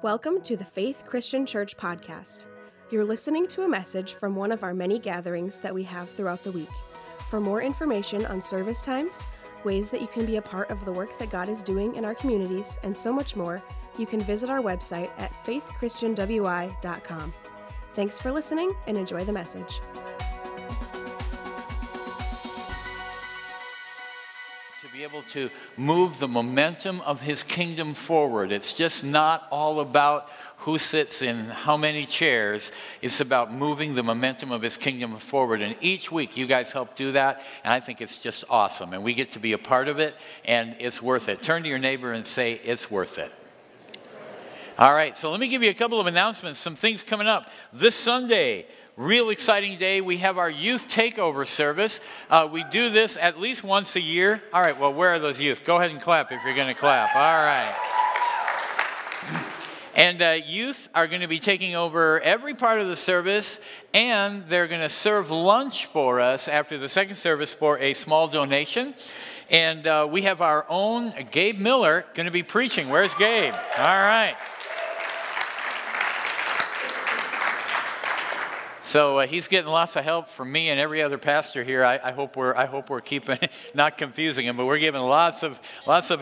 Welcome to the Faith Christian Church podcast. You're listening to a message from one of our many gatherings that we have throughout the week. For more information on service times, ways that you can be a part of the work that God is doing in our communities, and so much more, you can visit our website at faithchristianwi.com. Thanks for listening and enjoy the message. Be able to move the momentum of his kingdom forward. It's just not all about who sits in how many chairs. It's about moving the momentum of his kingdom forward. And each week you guys help do that, and I think it's just awesome. And we get to be a part of it, and it's worth it. Turn to your neighbor and say, it's worth it. All right, so let me give you a couple of announcements, some things coming up. This Sunday, real exciting day. We have our youth takeover service. We do this at least once a year. All right, well, where are those youth? Go ahead and clap if you're going to clap. All right. And youth are going to be taking over every part of the service, and they're going to serve lunch for us after the second service for a small donation. And we have our own Gabe Miller going to be preaching. Where's Gabe? All right. So he's getting lots of help from me and every other pastor here. I hope we're keeping not confusing him, but we're giving lots of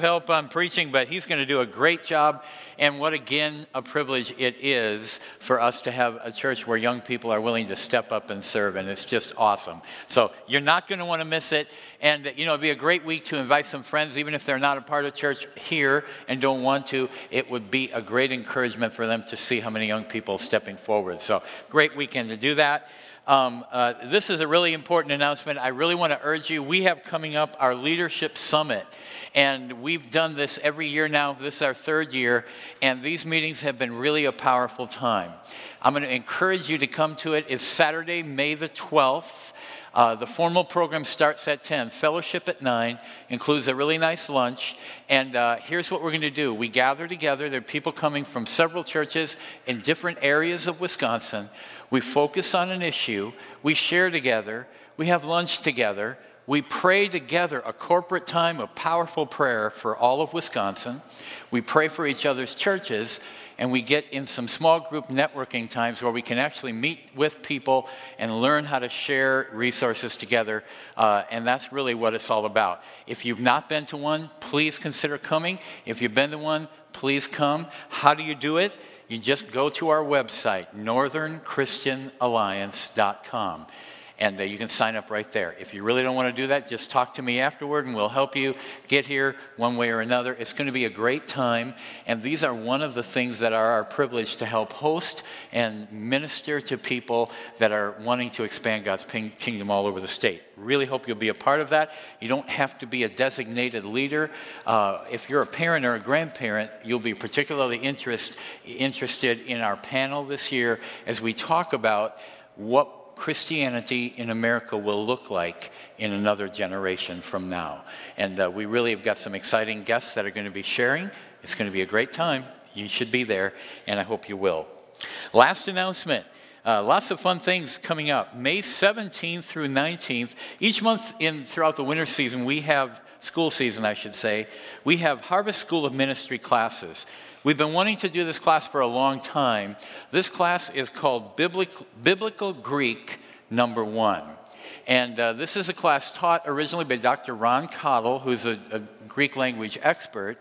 help on preaching. But he's going to do a great job, and what again a privilege it is for us to have a church where young people are willing to step up and serve, and it's just awesome. So you're not going to want to miss it, and it'd be a great week to invite some friends, even if they're not a part of church here and don't want to. It would be a great encouragement for them to see how many young people are stepping forward. So great weekend to do that. This is a really important announcement. I really want to urge you. We have coming up our leadership summit, and we've done this every year now. This is our third year, and these meetings have been really a powerful time. I'm going to encourage you to come to it. It's Saturday, May the 12th. The formal program starts at 10, fellowship at 9, includes a really nice lunch, and here's what we're going to do. We gather together. There are people coming from several churches in different areas of Wisconsin. We focus on an issue. We share together. We have lunch together. We pray together, a corporate time of powerful prayer for all of Wisconsin. We pray for each other's churches. And we get in some small group networking times where we can actually meet with people and learn how to share resources together. And that's really what it's all about. If you've not been to one, please consider coming. If you've been to one, please come. How do you do it? You just go to our website, northernchristianalliance.com. And you can sign up right there. If you really don't want to do that, just talk to me afterward, and we'll help you get here one way or another. It's going to be a great time, and these are one of the things that are our privilege to help host and minister to people that are wanting to expand God's kingdom all over the state. Really hope you'll be a part of that. You don't have to be a designated leader. If you're a parent or a grandparent, you'll be particularly interested in our panel this year as we talk about what Christianity in America will look like in another generation from now. And we really have got some exciting guests that are going to be sharing. It's going to be a great time. You should be there, and I hope you will. Last announcement. Lots of fun things coming up. May 17th through 19th. Each month throughout the winter season, we have Harvest School of Ministry classes. We've been wanting to do this class for a long time. This class is called Biblical Greek Number One. And this is a class taught originally by Dr. Ron Cottle, who's a Greek language expert,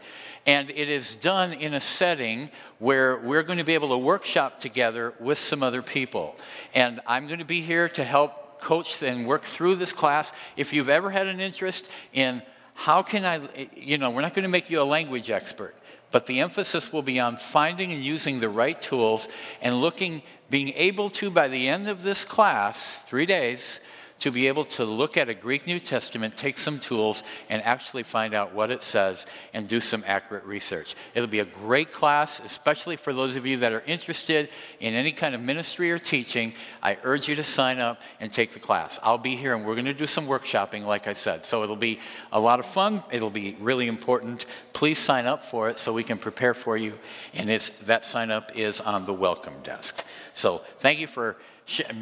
and it is done in a setting where we're going to be able to workshop together with some other people. And I'm going to be here to help coach and work through this class. If you've ever had an interest in how can I, we're not going to make you a language expert, but the emphasis will be on finding and using the right tools and being able to, by the end of this class, 3 days, to be able to look at a Greek New Testament, take some tools, and actually find out what it says and do some accurate research. It'll be a great class, especially for those of you that are interested in any kind of ministry or teaching. I urge you to sign up and take the class. I'll be here, and we're going to do some workshopping, like I said. So it'll be a lot of fun. It'll be really important. Please sign up for it so we can prepare for you. And that sign-up is on the welcome desk. So thank you for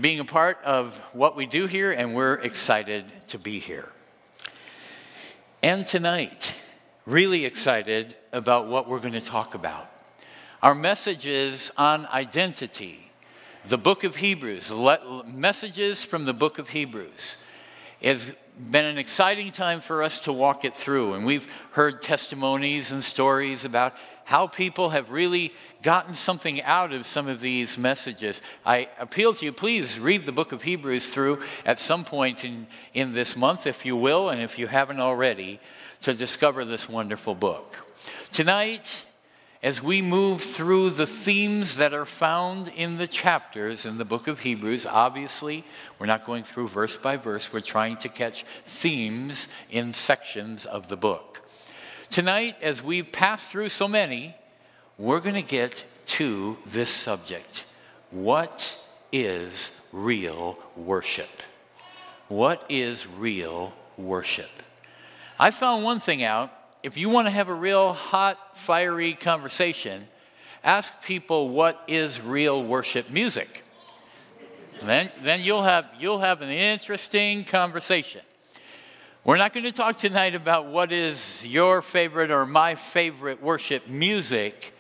being a part of what we do here, and we're excited to be here. And tonight, really excited about what we're going to talk about. Our message is on identity. The book of Hebrews, messages from the book of Hebrews. It's been an exciting time for us to walk it through, and we've heard testimonies and stories about how people have really gotten something out of some of these messages. I appeal to you, please read the book of Hebrews through at some point in this month, if you will, and if you haven't already, to discover this wonderful book. Tonight, as we move through the themes that are found in the chapters in the book of Hebrews, obviously, we're not going through verse by verse. We're trying to catch themes in sections of the book. Tonight, as we pass through so many, we're going to get to this subject. What is real worship? What is real worship? I found one thing out. If you want to have a real hot, fiery conversation, ask people what is real worship music. And then you'll have an interesting conversation. We're not going to talk tonight about what is your favorite or my favorite worship music.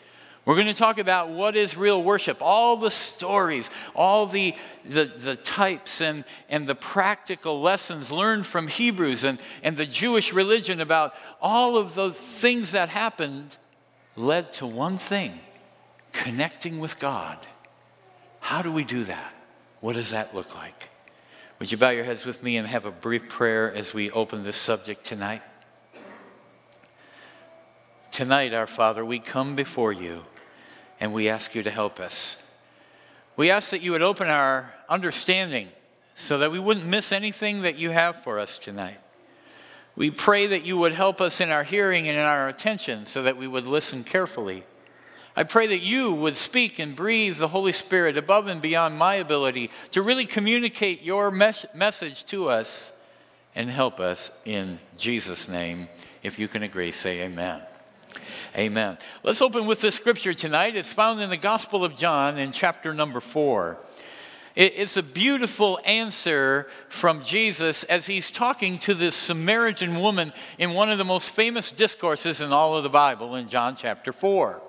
We're going to talk about what is real worship, all the stories, all the types and the practical lessons learned from Hebrews and the Jewish religion about all of the things that happened led to one thing, connecting with God. How do we do that? What does that look like? Would you bow your heads with me and have a brief prayer as we open this subject tonight? Tonight, our Father, we come before you and we ask you to help us. We ask that you would open our understanding so that we wouldn't miss anything that you have for us tonight. We pray that you would help us in our hearing and in our attention so that we would listen carefully. I pray that you would speak and breathe the Holy Spirit above and beyond my ability to really communicate your message to us and help us in Jesus' name. If you can agree, say amen. Amen. Let's open with this scripture tonight. It's found in the Gospel of John in chapter number 4. It's a beautiful answer from Jesus as he's talking to this Samaritan woman in one of the most famous discourses in all of the Bible in John chapter 4.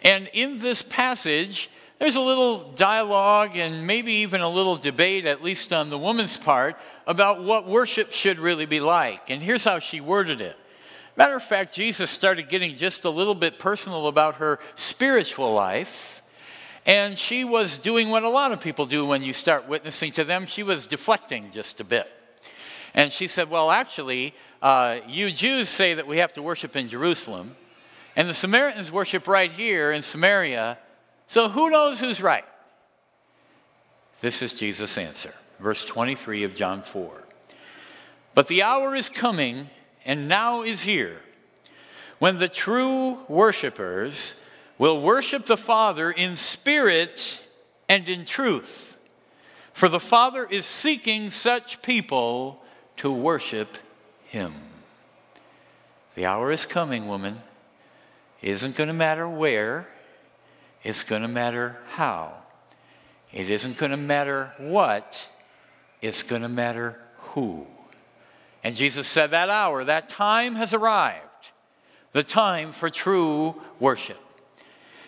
And in this passage, there's a little dialogue and maybe even a little debate, at least on the woman's part, about what worship should really be like. And here's how she worded it. Matter of fact, Jesus started getting just a little bit personal about her spiritual life. And she was doing what a lot of people do when you start witnessing to them. She was deflecting just a bit. And she said, well, actually, you Jews say that we have to worship in Jerusalem. And the Samaritans worship right here in Samaria. So who knows who's right? This is Jesus' answer. Verse 23 of John 4. But the hour is coming, and now is here, when the true worshipers will worship the Father in spirit and in truth. For the Father is seeking such people to worship him. The hour is coming, woman. It isn't going to matter where. It's going to matter how. It isn't going to matter what. It's going to matter who. And Jesus said that hour, that time has arrived. The time for true worship.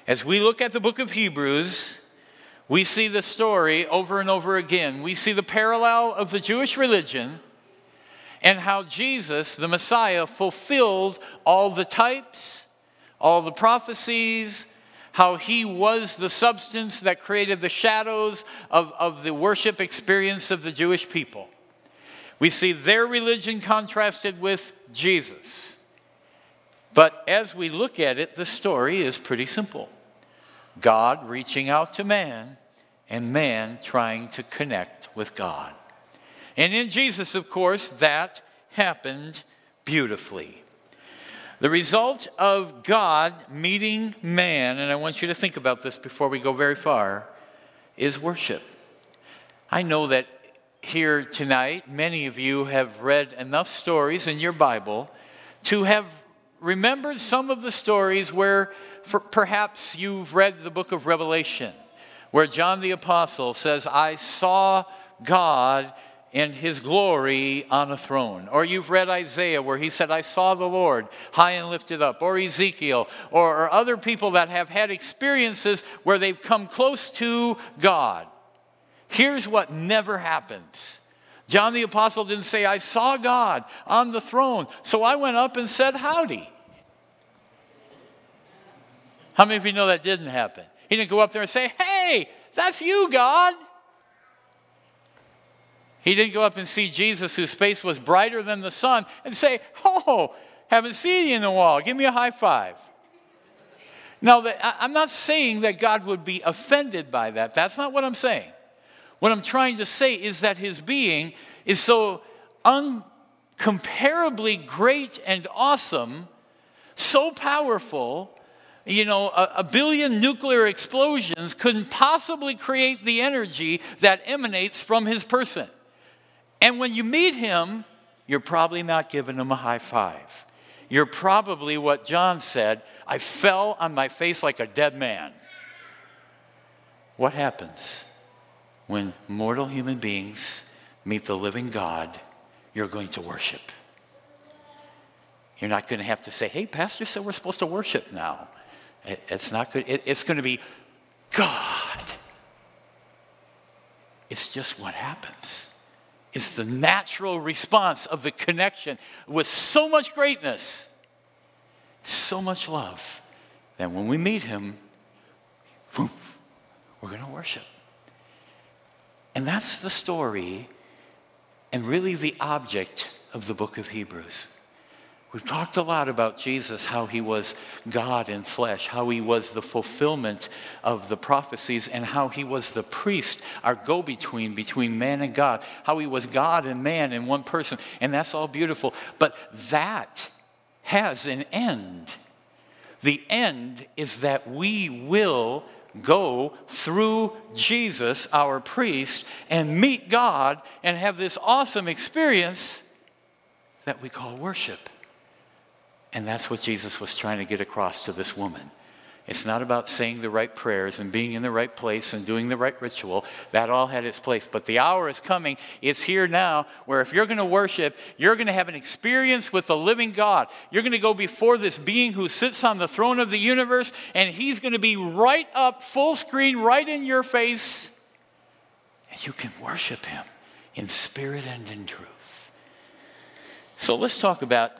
As we look at the book of Hebrews, we see the story over and over again. We see the parallel of the Jewish religion and how Jesus, the Messiah, fulfilled all the types, all the prophecies, how he was the substance that created the shadows of the worship experience of the Jewish people. We see their religion contrasted with Jesus. But as we look at it, the story is pretty simple. God reaching out to man and man trying to connect with God. And in Jesus, of course, that happened beautifully. The result of God meeting man, and I want you to think about this before we go very far, is worship. I know that here tonight, many of you have read enough stories in your Bible to have remembered some of the stories where perhaps you've read the book of Revelation, where John the Apostle says, I saw God in his glory on a throne. Or you've read Isaiah where he said, I saw the Lord high and lifted up. Or Ezekiel, or other people that have had experiences where they've come close to God. Here's what never happens. John the Apostle didn't say, I saw God on the throne, so I went up and said, howdy. How many of you know that didn't happen? He didn't go up there and say, hey, that's you, God. He didn't go up and see Jesus, whose face was brighter than the sun, and say, oh, haven't seen you in a while. Give me a high five. Now, I'm not saying that God would be offended by that. That's not what I'm saying. What I'm trying to say is that his being is so incomparably great and awesome, so powerful, you know, a billion nuclear explosions couldn't possibly create the energy that emanates from his person. And when you meet him, you're probably not giving him a high five. You're probably what John said, I fell on my face like a dead man. What happens when mortal human beings meet the living God? You're going to worship. You're not going to have to say, hey, pastor said we're supposed to worship now. It's not good. It's going to be God. It's just what happens. It's the natural response of the connection with so much greatness, so much love, that when we meet him, boom, we're going to worship. And that's the story and really the object of the book of Hebrews. We've talked a lot about Jesus, how he was God in flesh, how he was the fulfillment of the prophecies, and how he was the priest, our go-between between man and God, how he was God and man in one person, and that's all beautiful. But that has an end. The end is that we will go through Jesus, our priest, and meet God and have this awesome experience that we call worship. And that's what Jesus was trying to get across to this woman. It's not about saying the right prayers and being in the right place and doing the right ritual. That all had its place. But the hour is coming. It's here now where if you're going to worship, you're going to have an experience with the living God. You're going to go before this being who sits on the throne of the universe, and he's going to be right up, full screen, right in your face. And you can worship him in spirit and in truth. So let's talk about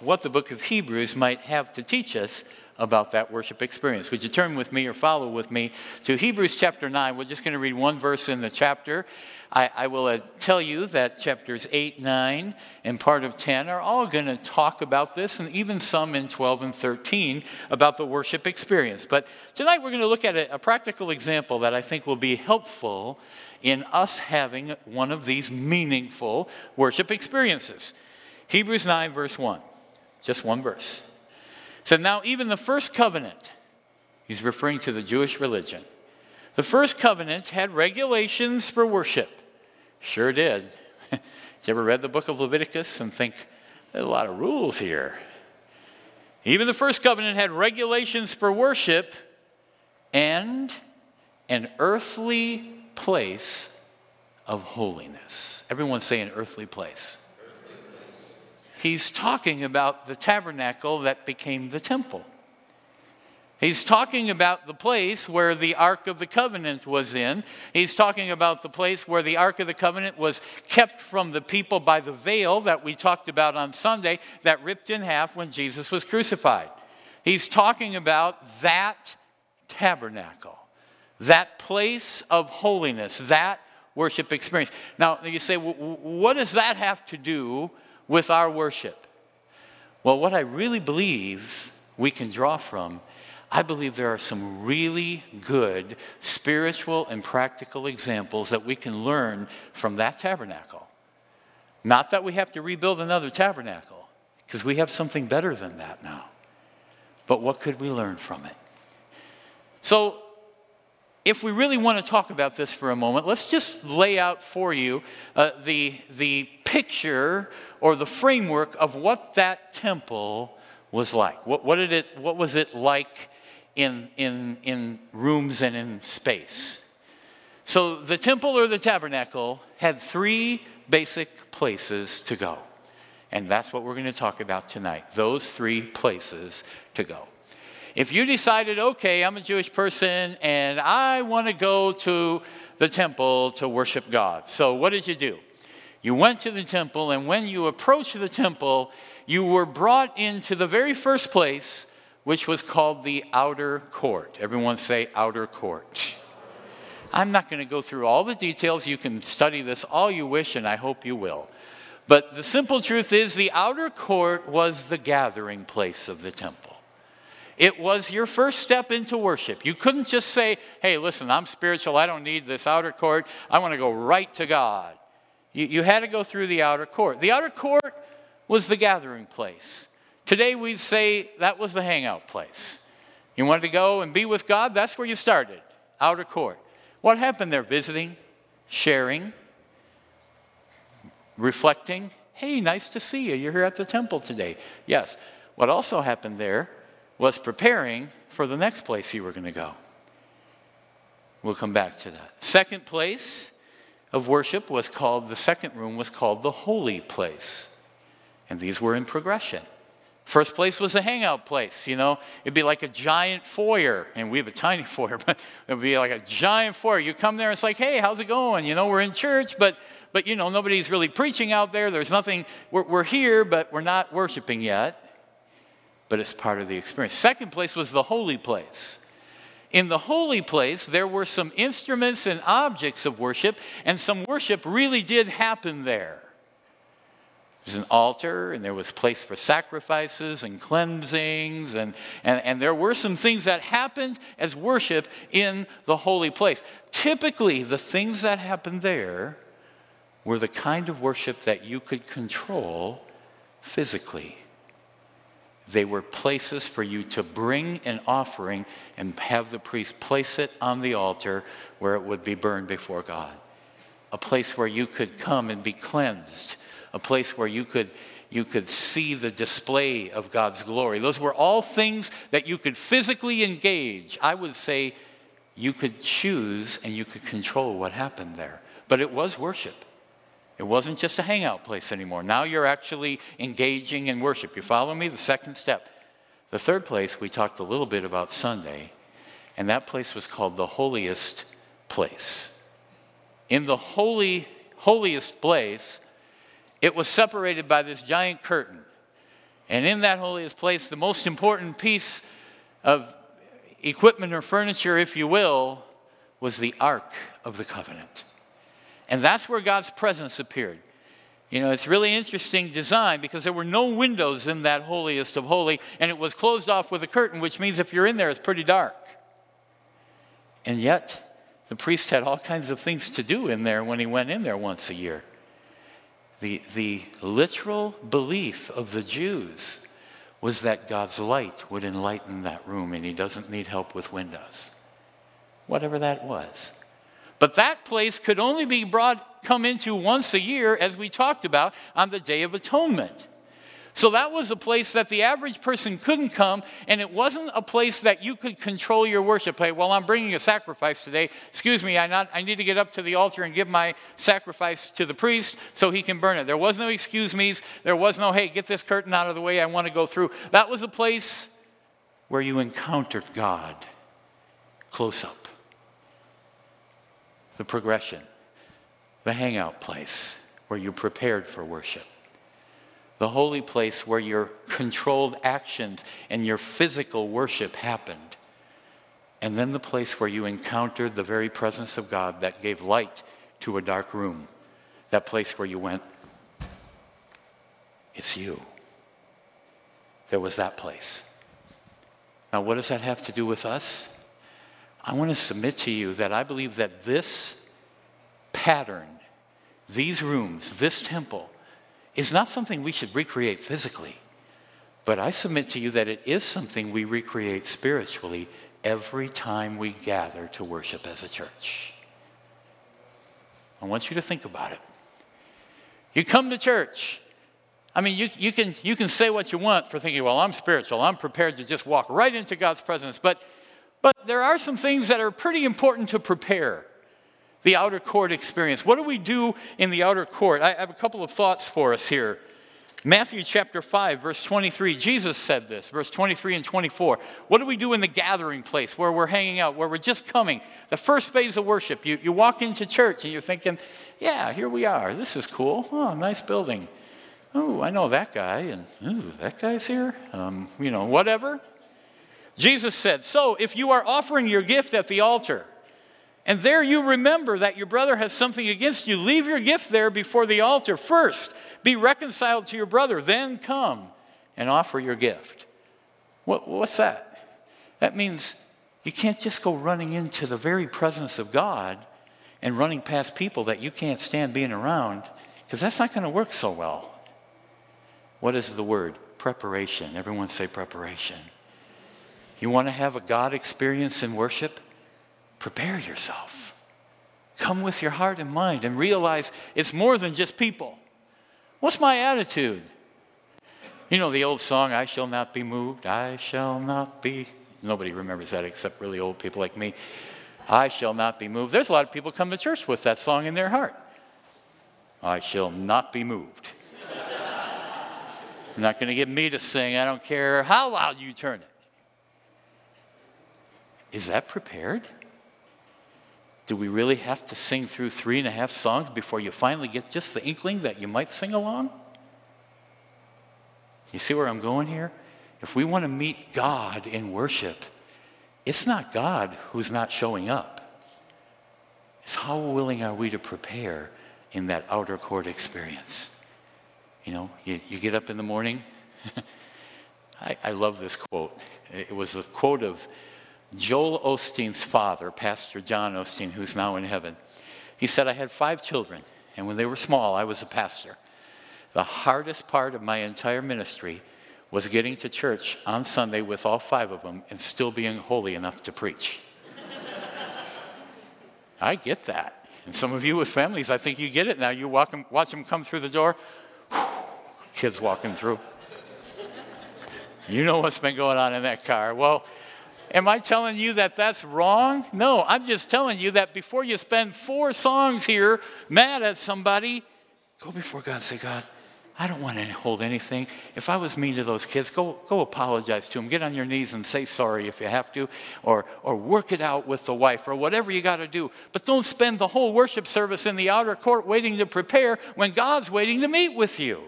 what the book of Hebrews might have to teach us about that worship experience. Would you turn with me or follow with me to Hebrews chapter 9. We're just going to read one verse in the chapter. I will tell you that chapters 8, 9, and part of 10 are all going to talk about this, and even some in 12 and 13 about the worship experience. But tonight we're going to look at a practical example that I think will be helpful in us having one of these meaningful worship experiences. Hebrews 9, verse 1. Just one verse. So now even the first covenant, he's referring to the Jewish religion. The first covenant had regulations for worship. Sure did. Did you ever read the book of Leviticus and think, there's a lot of rules here? Even the first covenant had regulations for worship and an earthly place of holiness. Everyone say an earthly place. He's talking about the tabernacle that became the temple. He's talking about the place where the Ark of the Covenant was in. He's talking about the place where the Ark of the Covenant was kept from the people by the veil that we talked about on Sunday that ripped in half when Jesus was crucified. He's talking about that tabernacle, that place of holiness, that worship experience. Now, you say, what does that have to do with our worship? Well, what I really believe we can draw from, I believe there are some really good spiritual and practical examples that we can learn from that tabernacle. Not that we have to rebuild another tabernacle, because we have something better than that now. But what could we learn from it? So, if we really want to talk about this for a moment, let's just lay out for you the picture or the framework of what that temple was like. What was it like in rooms and in space? So the temple or the tabernacle had three basic places to go. And that's what we're going to talk about tonight, those three places to go. If you decided, okay, I'm a Jewish person and I want to go to the temple to worship God. So what did you do? You went to the temple, and when you approached the temple, you were brought into the very first place, which was called the outer court. Everyone say outer court. I'm not going to go through all the details. You can study this all you wish, and I hope you will. But the simple truth is the outer court was the gathering place of the temple. It was your first step into worship. You couldn't just say, hey, listen, I'm spiritual. I don't need this outer court. I want to go right to God. You had to go through the outer court. The outer court was the gathering place. Today we'd say that was the hangout place. You wanted to go and be with God? That's where you started, outer court. What happened there? Visiting, sharing, reflecting. Hey, nice to see you. You're here at the temple today. Yes. What also happened there was preparing for the next place you were going to go. We'll come back to that. Second place of worship was called, the second room was called the holy place. And these were in progression. First place was a hangout place, you know. It'd be like a giant foyer. And we have a tiny foyer, but it'd be like a giant foyer. You come there, it's like, hey, how's it going? You know, we're in church, but you know, nobody's really preaching out there. There's nothing. We're here, but we're not worshiping yet. But it's part of the experience. Second place was the holy place. In the holy place, there were some instruments and objects of worship, and some worship really did happen there. There was an altar, and there was place for sacrifices and cleansings, and there were some things that happened as worship in the holy place. Typically, the things that happened there were the kind of worship that you could control physically. They were places for you to bring an offering and have the priest place it on the altar where it would be burned before God. A place where you could come and be cleansed. A place where you could see the display of God's glory. Those were all things that you could physically engage. I would say you could choose and you could control what happened there. But it was worship. It wasn't just a hangout place anymore. Now you're actually engaging in worship. You follow me? The second step. The third place, we talked a little bit about Sunday, and that place was called the holiest place. In the holiest place, it was separated by this giant curtain. And in that holiest place, the most important piece of equipment or furniture, if you will, was the Ark of the Covenant. And that's where God's presence appeared. You know, it's really interesting design because there were no windows in that holiest of holy, and it was closed off with a curtain, which means if you're in there, it's pretty dark. And yet, the priest had all kinds of things to do in there when he went in there once a year. The literal belief of the Jews was that God's light would enlighten that room, and he doesn't need help with windows. Whatever that was. But that place could only be come into once a year, as we talked about, on the Day of Atonement. So that was a place that the average person couldn't come, and it wasn't a place that you could control your worship. Hey, well, I'm bringing a sacrifice today. Excuse me, I need to get up to the altar and give my sacrifice to the priest so he can burn it. There was no excuse me's. There was no, hey, get this curtain out of the way. I want to go through. That was a place where you encountered God close up. The progression, the hangout place where you're prepared for worship, the holy place where your controlled actions and your physical worship happened, and then the place where you encountered the very presence of God that gave light to a dark room, that place where you went, it's you. There was that place. Now, what does that have to do with us? I want to submit to you that I believe that this pattern, these rooms, this temple, is not something we should recreate physically. But I submit to you that it is something we recreate spiritually every time we gather to worship as a church. I want you to think about it. You come to church. I mean, you can say what you want for thinking, well, I'm spiritual. I'm prepared to just walk right into God's presence. But there are some things that are pretty important to prepare. the outer court experience. What do we do in the outer court? I have a couple of thoughts for us here. Matthew chapter 5, verse 23, Jesus said this, verse 23 and 24. What do we do in the gathering place where we're hanging out, where we're just coming? The first phase of worship, you walk into church and you're thinking, yeah, here we are. This is cool. Oh, nice building. Oh, I know that guy, and ooh, that guy's here. Whatever. Jesus said, so if you are offering your gift at the altar, and there you remember that your brother has something against you, leave your gift there before the altar. First, be reconciled to your brother, then come and offer your gift. What's that? That means you can't just go running into the very presence of God and running past people that you can't stand being around, because that's not going to work so well. What is the word? Preparation. Everyone say preparation. You want to have a God experience in worship? Prepare yourself. Come with your heart and mind and realize it's more than just people. What's my attitude? You know the old song, I shall not be moved, I shall not be. Nobody remembers that except really old people like me. I shall not be moved. There's a lot of people come to church with that song in their heart. I shall not be moved. You're not going to get me to sing. I don't care how loud you turn it. Is that prepared? Do we really have to sing through 3.5 songs before you finally get just the inkling that you might sing along? You see where I'm going here? If we want to meet God in worship, it's not God who's not showing up. It's how willing are we to prepare in that outer court experience. You know, you get up in the morning. I love this quote. It was a quote of Joel Osteen's father, Pastor John Osteen, who's now in heaven. He said, I had 5 children, and when they were small, I was a pastor. The hardest part of my entire ministry was getting to church on Sunday with all 5 of them and still being holy enough to preach. I get that. And some of you with families, I think you get it now. You watch them come through the door. Kids walking through. You know what's been going on in that car. Well, am I telling you that that's wrong? No, I'm just telling you that before you spend 4 songs here mad at somebody, go before God and say, God, I don't want to hold anything. If I was mean to those kids, go apologize to them. Get on your knees and say sorry if you have to, or work it out with the wife, or whatever you got to do. But don't spend the whole worship service in the outer court waiting to prepare when God's waiting to meet with you.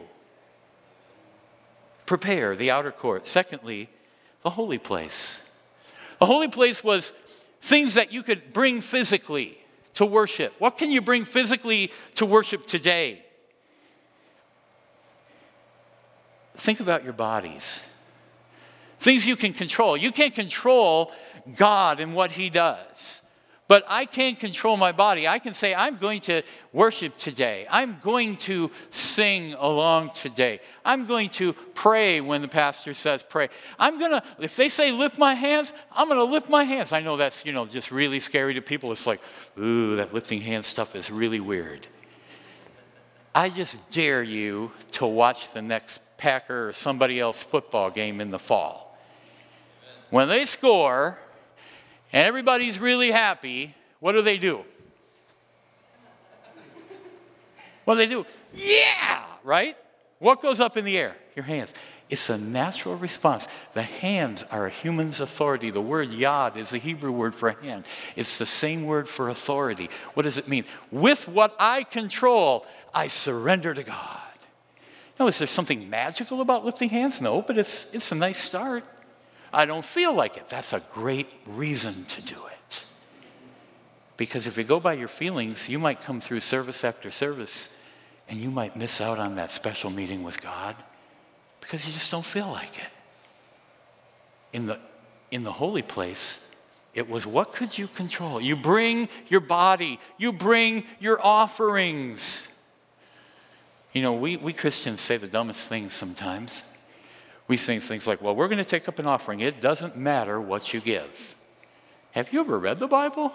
Prepare the outer court. Secondly, the holy place. The holy place was things that you could bring physically to worship. What can you bring physically to worship today? Think about your bodies. Things you can control. You can't control God and what He does. But I can control my body. I can say, I'm going to worship today. I'm going to sing along today. I'm going to pray when the pastor says pray. If they say lift my hands, I'm going to lift my hands. I know that's, just really scary to people. It's like, ooh, that lifting hand stuff is really weird. I just dare you to watch the next Packer or somebody else football game in the fall. When they score and everybody's really happy, what do? What do? Yeah, right? What goes up in the air? Your hands. It's a natural response. The hands are a human's authority. The word yad is a Hebrew word for hand. It's the same word for authority. What does it mean? With what I control, I surrender to God. Now, is there something magical about lifting hands? No, but it's a nice start. I don't feel like it. That's a great reason to do it. Because if you go by your feelings, you might come through service after service, and you might miss out on that special meeting with God because you just don't feel like it. In the holy place, it was what could you control? You bring your body. You bring your offerings. We Christians say the dumbest things sometimes. We say things like, well, we're going to take up an offering. It doesn't matter what you give. Have you ever read the Bible?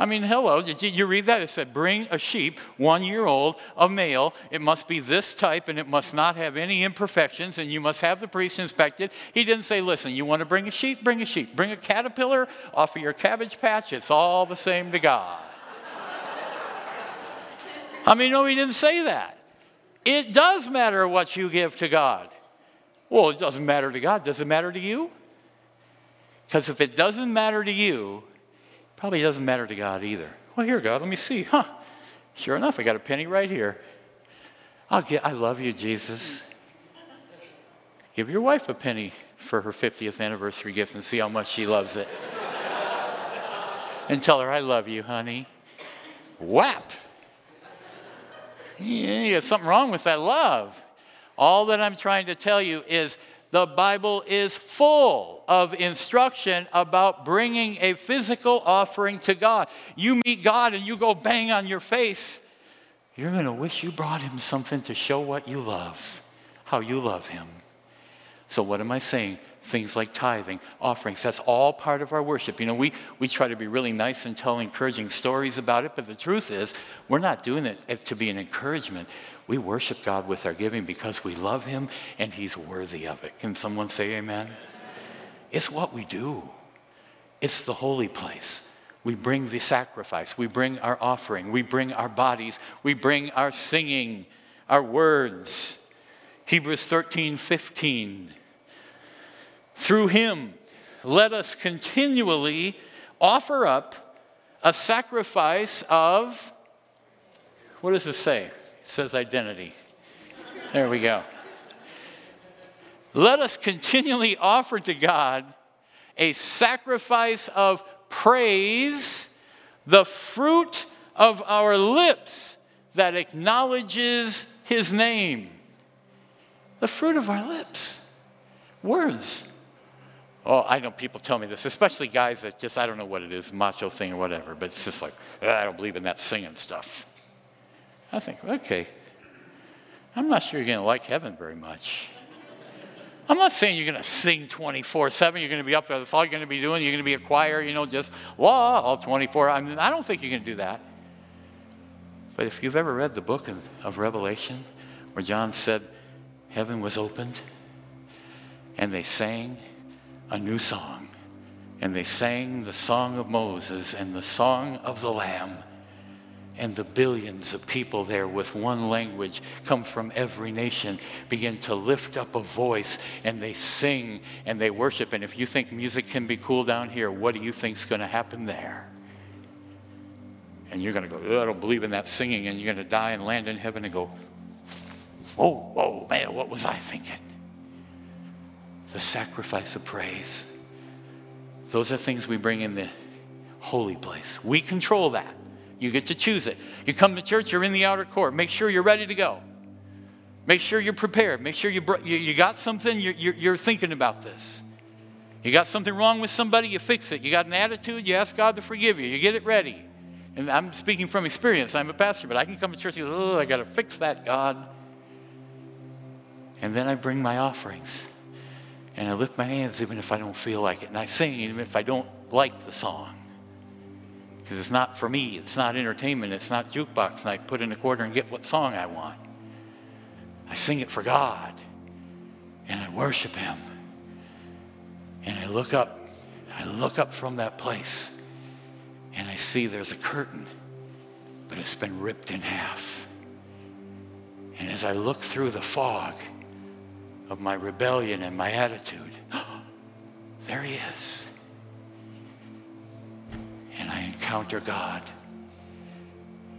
I mean, hello, you read that? It said, bring a sheep, 1 year old, a male. It must be this type, and it must not have any imperfections, and you must have the priest inspected. He didn't say, listen, you want to bring a sheep? Bring a sheep. Bring a caterpillar off of your cabbage patch. It's all the same to God. I mean, no, he didn't say that. It does matter what you give to God. Well, it doesn't matter to God. Does it matter to you? Because if it doesn't matter to you, it probably doesn't matter to God either. Well, here, God, let me see. Huh. Sure enough, I got a penny right here. I love you, Jesus. Give your wife a penny for her 50th anniversary gift and see how much she loves it. And tell her, I love you, honey. Whap. Yeah, there's something wrong with that love. All that I'm trying to tell you is the Bible is full of instruction about bringing a physical offering to God. You meet God and you go bang on your face, you're going to wish you brought him something to show what you love, how you love him. So what am I saying? Things like tithing, offerings, that's all part of our worship. You know, we try to be really nice and tell encouraging stories about it, but the truth is we're not doing it to be an encouragement. We worship God with our giving because we love him and he's worthy of it. Can someone say amen? It's what we do. It's the holy place. We bring the sacrifice. We bring our offering. We bring our bodies. We bring our singing, our words. Hebrews 13:15. Through him, let us continually offer up a sacrifice of, what does it say? It says identity. There we go. Let us continually offer to God a sacrifice of praise, the fruit of our lips that acknowledges his name. The fruit of our lips. Words. Oh, I know people tell me this, especially guys that just, I don't know what it is, macho thing or whatever, but it's just like, I don't believe in that singing stuff. I think, okay, I'm not sure you're going to like heaven very much. I'm not saying you're going to sing 24/7. You're going to be up there. That's all you're going to be doing. You're going to be a choir, you know, just law all 24. I mean, I don't think you can do that. But if you've ever read the book of Revelation where John said heaven was opened and they sang a new song, and they sang the song of Moses and the song of the Lamb, and the billions of people there with one language come from every nation begin to lift up a voice, and they sing and they worship. And if you think music can be cool down here, what do you think's going to happen there? And you're going to go, I don't believe in that singing, and you're going to die and land in heaven and go, whoa, man, what was I thinking? The sacrifice of praise. Those are things we bring in the holy place. We control that. You get to choose it. You come to church, you're in the outer court. Make sure you're ready to go. Make sure you're prepared. Make sure you got something, you're thinking about this. You got something wrong with somebody, you fix it. You got an attitude, you ask God to forgive you. You get it ready. And I'm speaking from experience. I'm a pastor, but I can come to church and go, I got to fix that, God. And then I bring my offerings. And I lift my hands even if I don't feel like it. And I sing even if I don't like the song. Because it's not for me. It's not entertainment. It's not jukebox. And I put in a quarter and get what song I want. I sing it for God. And I worship him. And I look up. I look up from that place. And I see there's a curtain. But it's been ripped in half. And as I look through the fog of my rebellion and my attitude, there he is. And I encounter God.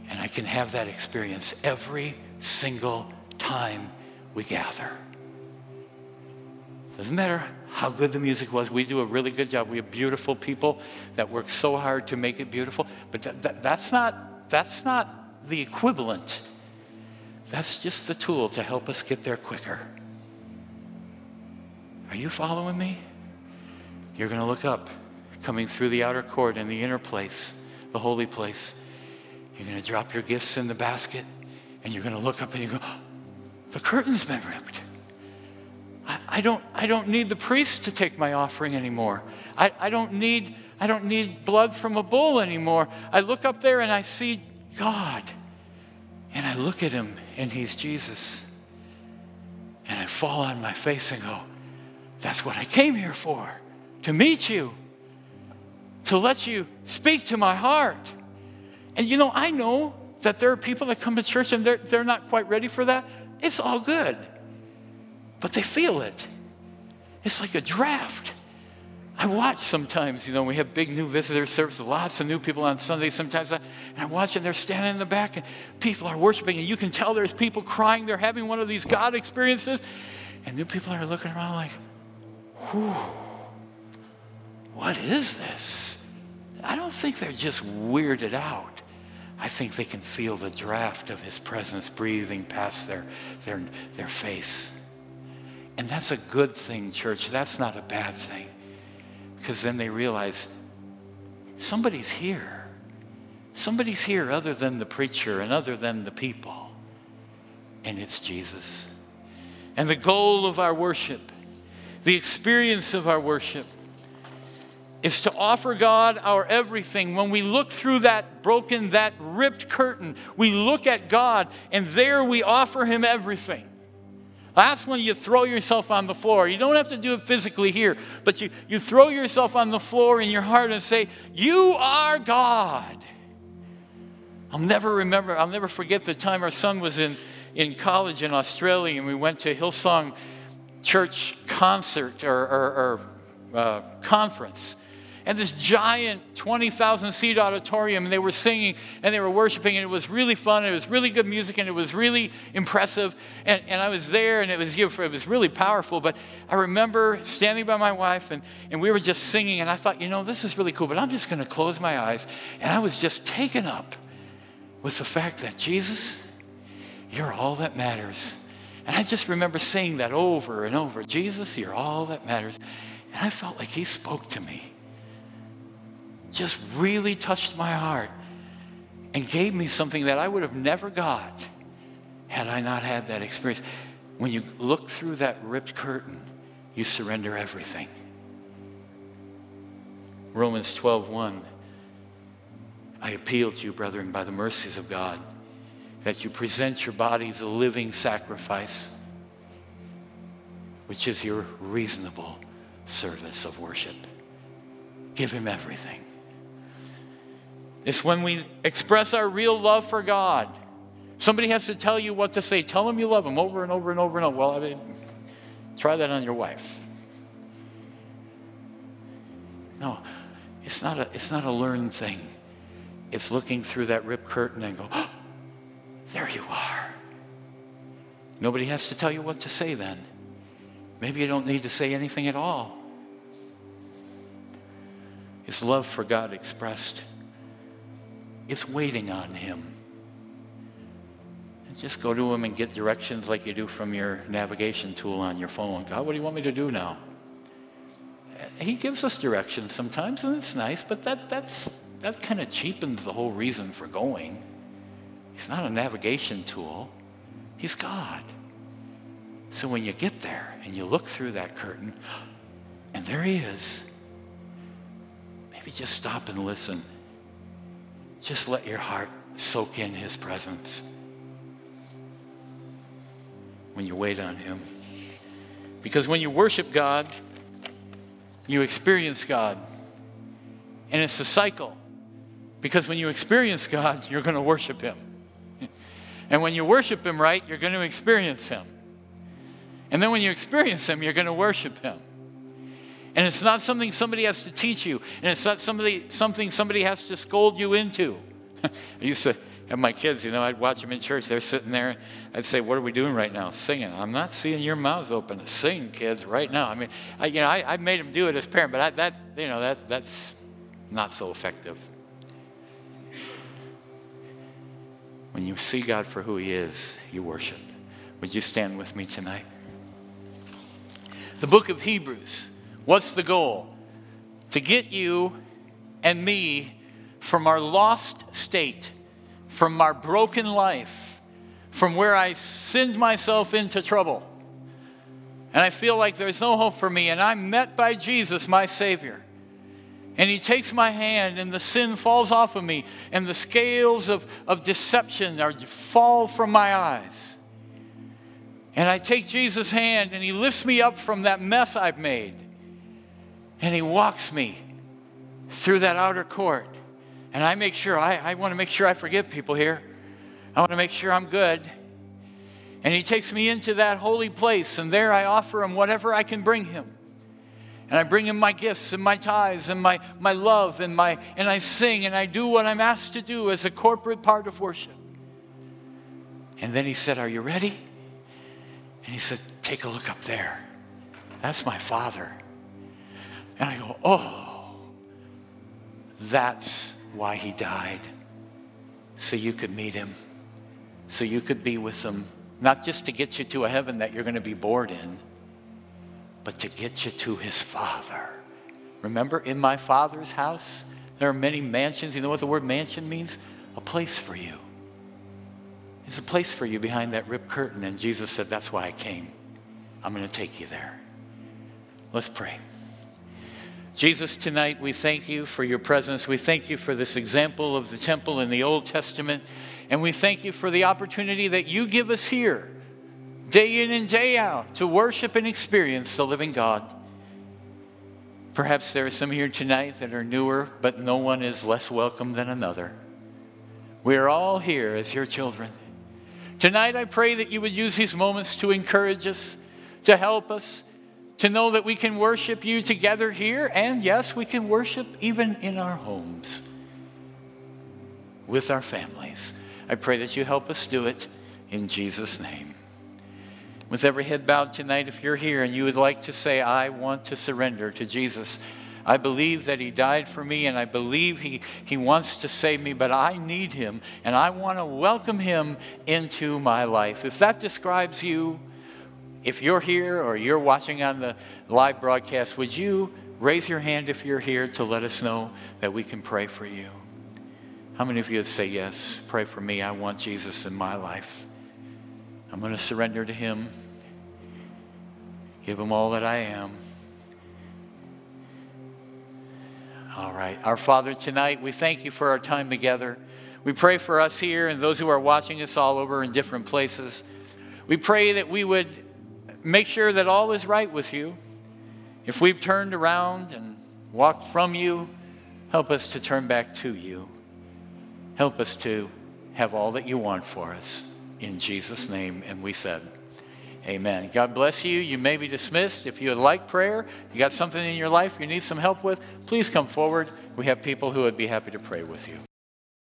And I can have that experience every single time we gather. Doesn't matter how good the music was. We do a really good job. We have beautiful people that work so hard to make it beautiful. But that's not the equivalent. That's just the tool to help us get there quicker. Are you following me? You're going to look up, coming through the outer court and the inner place, the holy place. You're going to drop your gifts in the basket, and you're going to look up and you go, the curtain's been ripped. I, I don't need the priest to take my offering anymore. I don't need blood from a bull anymore. I look up there and I see God. And I look at him and he's Jesus. And I fall on my face and go, that's what I came here for, to meet you, to let you speak to my heart. And you know, I know that there are people that come to church and they're not quite ready for that. It's all good. But they feel it. It's like a draft. I watch sometimes, you know, we have big new visitor services, lots of new people on Sunday sometimes, and I'm watching, they're standing in the back, and people are worshiping, and you can tell there's people crying, they're having one of these God experiences, and new people are looking around like, whew, what is this? I don't think they're just weirded out. I think they can feel the draft of his presence breathing past their face. And that's a good thing, church. That's not a bad thing. Because then they realize somebody's here. Somebody's here other than the preacher and other than the people. And it's Jesus. And the goal of our worship, the experience of our worship, is to offer God our everything. When we look through that broken, that ripped curtain, we look at God and there we offer him everything. That's when you throw yourself on the floor. You don't have to do it physically here, but you throw yourself on the floor in your heart and say, you are God. I'll never forget the time our son was in college in Australia and we went to Hillsong Church concert or conference. And this giant 20,000 seat auditorium, and they were singing and they were worshiping, and it was really fun, and it was really good music, and it was really impressive. And I was there, and it was really powerful. But I remember standing by my wife, and we were just singing, and I thought, you know, this is really cool, but I'm just going to close my eyes. And I was just taken up with the fact that, Jesus, you're all that matters. And I just remember saying that over and over, Jesus, you're all that matters. And I felt like he spoke to me. Just really touched my heart and gave me something that I would have never got had I not had that experience. When you look through that ripped curtain, you surrender everything. Romans 12:1, I appeal to you, brethren, by the mercies of God, that you present your bodies a living sacrifice, which is your reasonable service of worship. Give him everything. It's when we express our real love for God. Somebody has to tell you what to say. Tell them you love them over and over and over and over. Well, I mean, try that on your wife. No, it's not a learned thing. It's looking through that ripped curtain and go, oh, there you are. Nobody has to tell you what to say then. Maybe you don't need to say anything at all. It's love for God expressed. It's waiting on him. And just go to him and get directions like you do from your navigation tool on your phone. God, what do you want me to do now? He gives us directions sometimes, and it's nice, but that kind of cheapens the whole reason for going. He's not a navigation tool. He's God. So when you get there and you look through that curtain, and there he is, just stop and listen. Just let your heart soak in his presence when you wait on him. Because when you worship God, you experience God. And it's a cycle. Because when you experience God, you're going to worship him. And when you worship him right, you're going to experience him. And then when you experience him, you're going to worship him. And it's not something somebody has to teach you. And it's not something somebody has to scold you into. I used to have my kids, you know, I'd watch them in church. They're sitting there. I'd say, what are we doing right now? Singing. I'm not seeing your mouths open. Sing, kids, right now. I mean, I made them do it as a parent, but that's not so effective. When you see God for who he is, you worship. Would you stand with me tonight? The book of Hebrews. What's the goal? To get you and me from our lost state, from our broken life, from where I sinned myself into trouble, and I feel like there's no hope for me, and I'm met by Jesus, my Savior. And he takes my hand, and the sin falls off of me, and the scales of deception fall from my eyes. And I take Jesus' hand, and he lifts me up from that mess I've made. And he walks me through that outer court. And I make sure, I want to make sure I forgive people here. I want to make sure I'm good. And he takes me into that holy place, and there I offer him whatever I can bring him. And I bring him my gifts and my tithes and my love and I sing and I do what I'm asked to do as a corporate part of worship. And then he said, "Are you ready?" And he said, "Take a look up there. That's my Father." And I go, "Oh, that's why he died. So you could meet him. So you could be with him. Not just to get you to a heaven that you're going to be bored in, but to get you to his Father." Remember, in my Father's house, there are many mansions. You know what the word mansion means? A place for you. There's a place for you behind that ripped curtain. And Jesus said, "That's why I came. I'm going to take you there." Let's pray. Jesus, tonight we thank you for your presence. We thank you for this example of the temple in the Old Testament. And we thank you for the opportunity that you give us here, day in and day out, to worship and experience the living God. Perhaps there are some here tonight that are newer, but no one is less welcome than another. We are all here as your children. Tonight I pray that you would use these moments to encourage us, to help us, to know that we can worship you together here, and yes, we can worship even in our homes, with our families. I pray that you help us do it in Jesus' name. With every head bowed tonight, if you're here and you would like to say, "I want to surrender to Jesus. I believe that he died for me, and I believe he wants to save me, but I need him, and I want to welcome him into my life." If that describes you, if you're here or you're watching on the live broadcast, would you raise your hand if you're here to let us know that we can pray for you? How many of you would say, "Yes, pray for me. I want Jesus in my life. I'm going to surrender to him. Give him all that I am." All right. Our Father, tonight we thank you for our time together. We pray for us here and those who are watching us all over in different places. We pray that we would make sure that all is right with you. If we've turned around and walked from you, help us to turn back to you. Help us to have all that you want for us. In Jesus' name, and we said, amen. God bless you. You may be dismissed. If you would like prayer, you got something in your life you need some help with, please come forward. We have people who would be happy to pray with you.